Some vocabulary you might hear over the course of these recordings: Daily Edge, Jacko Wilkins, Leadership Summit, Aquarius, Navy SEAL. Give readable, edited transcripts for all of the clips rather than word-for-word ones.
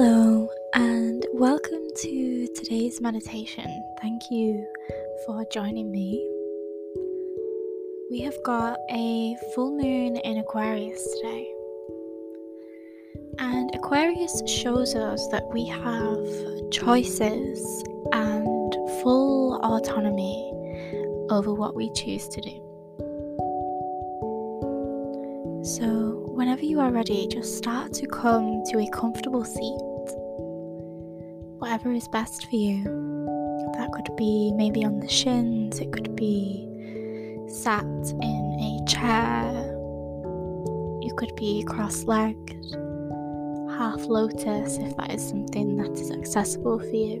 Hello and welcome to today's meditation. Thank you for joining me. We have got a full moon in Aquarius today. And Aquarius shows us that we have choices and full autonomy over what we choose to do. So, whenever you are ready, just start to come to a comfortable seat. Whatever is best for you. That could be maybe on the shins, it could be sat in a chair, you could be cross-legged, half lotus if that is something that is accessible for you.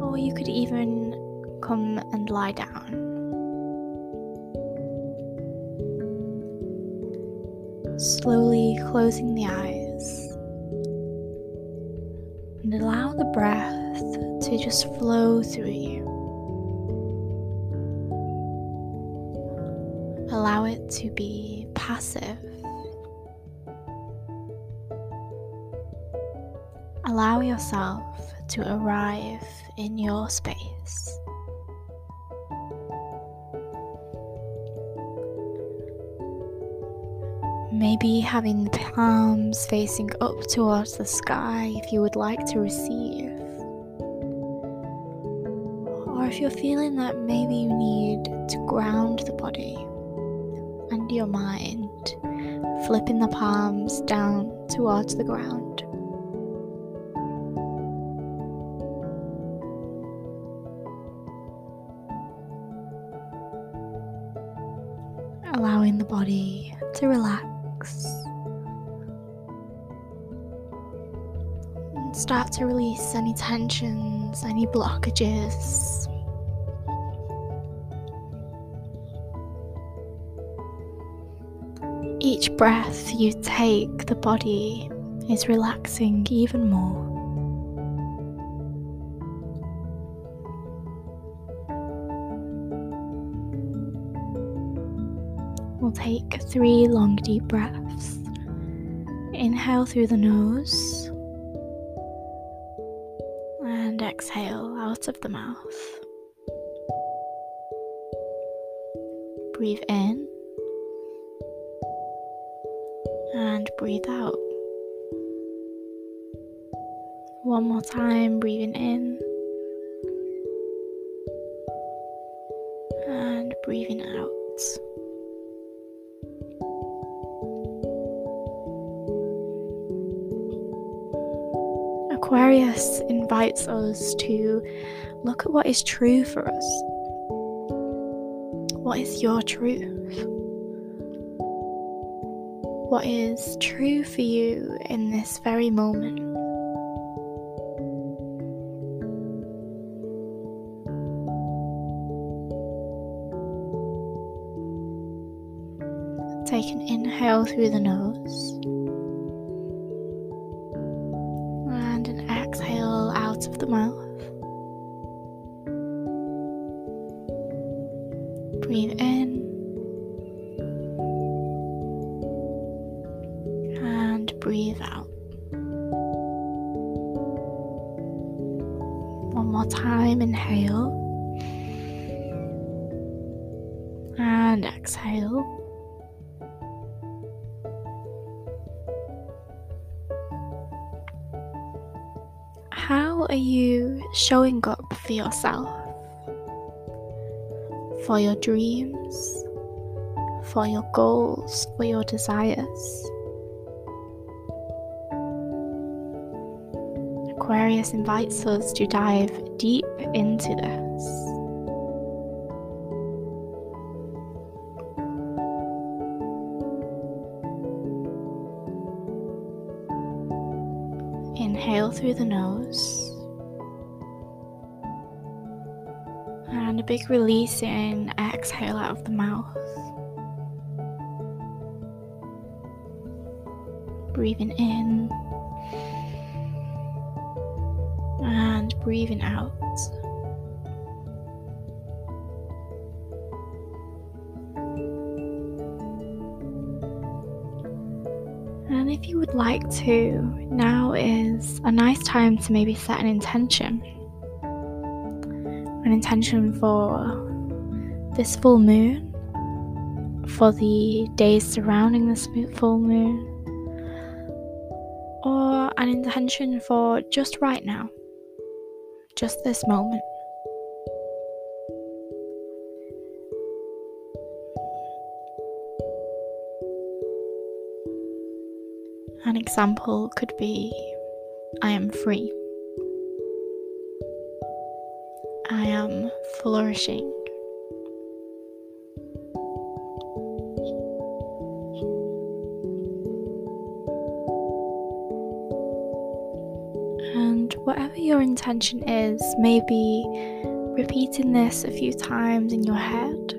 Or you could even come and lie down. Slowly closing the eyes and allow the breath to just flow through you. Allow it to be passive. Allow yourself to arrive in your space. Maybe having the palms facing up towards the sky if you would like to receive. Or if you're feeling that maybe you need to ground the body and your mind, flipping the palms down towards the ground. Allowing the body to relax. And start to release any tensions, any blockages. Each breath you take, the body is relaxing even more. We'll take 3 long deep breaths. Inhale through the nose and exhale out of the mouth. Breathe in and breathe out. One more time, breathing in and breathing out. Aquarius invites us to look at what is true for us. What is your truth? What is true for you in this very moment? Take an inhale through the nose. Of the mouth. Breathe in and breathe out. One more time, inhale and exhale. How are you showing up for yourself, for your dreams, for your goals, for your desires? Aquarius invites us to dive deep into this. Inhale through the nose and a big release in, exhale out of the mouth. Breathing in and breathing out. And if you would like to, now is a nice time to maybe set an intention. An intention for this full moon, for the days surrounding this full moon, or an intention for just right now, just this moment. An example could be, I am free. I am flourishing. And whatever your intention is, maybe repeating this a few times in your head.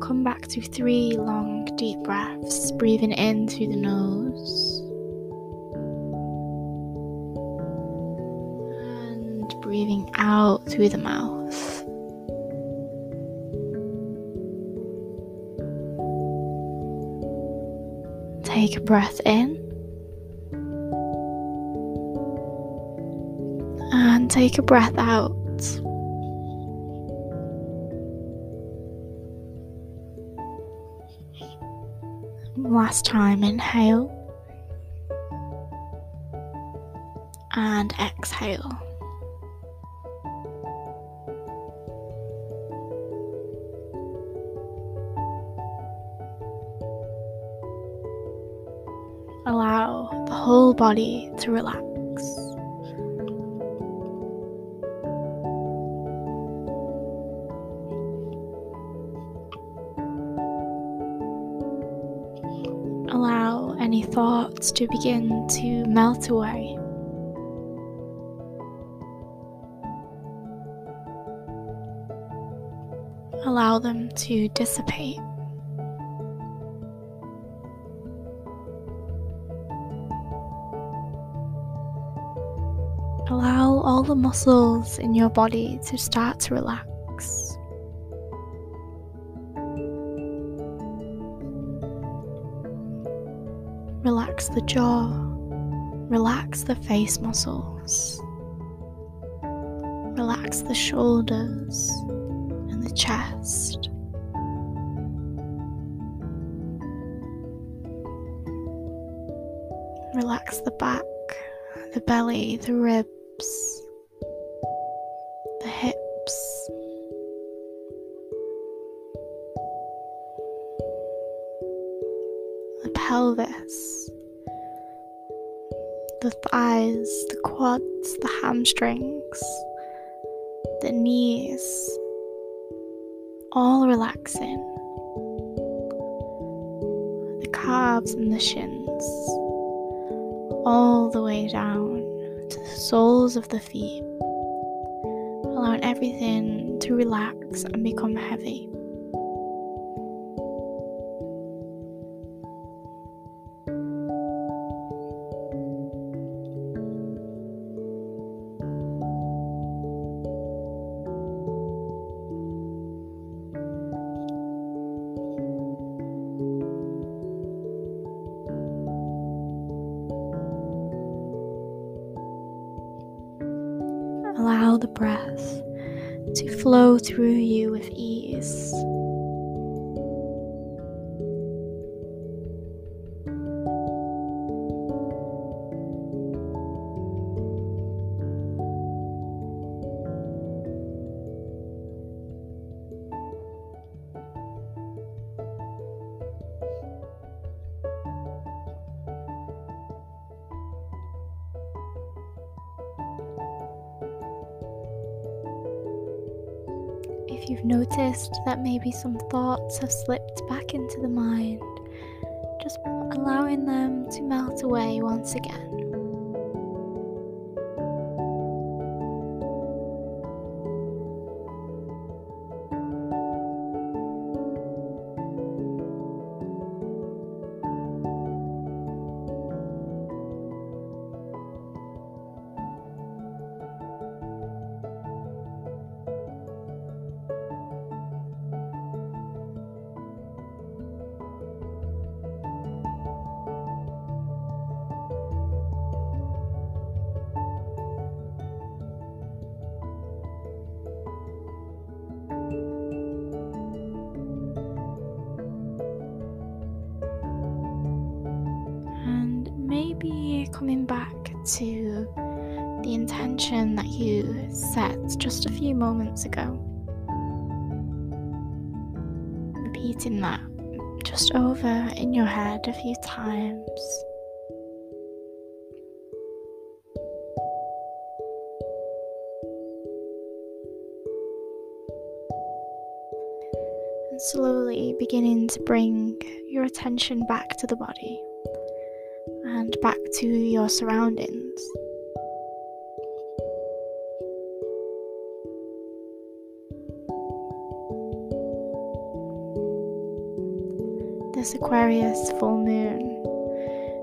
Come back to 3 long deep breaths, breathing in through the nose and breathing out through the mouth. Take a breath in and take a breath out. Last time, inhale and exhale. Allow the whole body to relax. Allow any thoughts to begin to melt away. Allow them to dissipate. Allow all the muscles in your body to start to relax. Relax the jaw, relax the face muscles, relax the shoulders and the chest. Relax the back, the belly, the ribs, the hips. The pelvis, the thighs, the quads, the hamstrings, the knees, all relaxing. The calves and the shins, all the way down to the soles of the feet, allowing everything to relax and become heavy. Allow the breath to flow through you with ease. If you've noticed that maybe some thoughts have slipped back into the mind, just allowing them to melt away once again. be coming back to the intention that you set just a few moments ago. Repeating that just over in your head a few times. And slowly beginning to bring your attention back to the body and back to your surroundings. This Aquarius full moon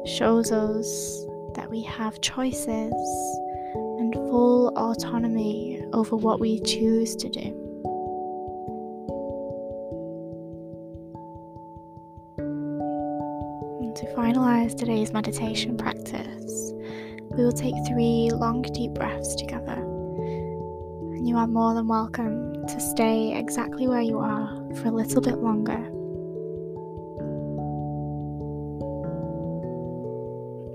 shows us that we have choices and full autonomy over what we choose to do. And to finalize today's meditation practice, we will take 3 long deep breaths together. And you are more than welcome to stay exactly where you are for a little bit longer.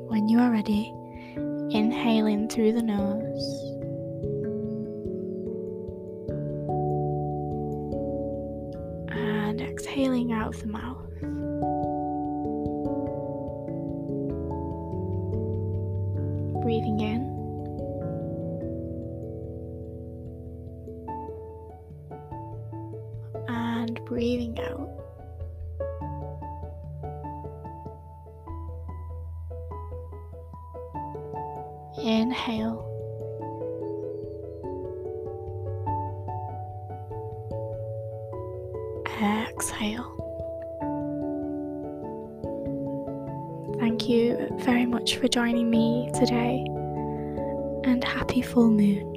When you are ready, inhaling through the nose and exhaling out of the mouth. Breathing in and breathing out. Inhale exhale. Thank you very much for joining me today, and happy full moon.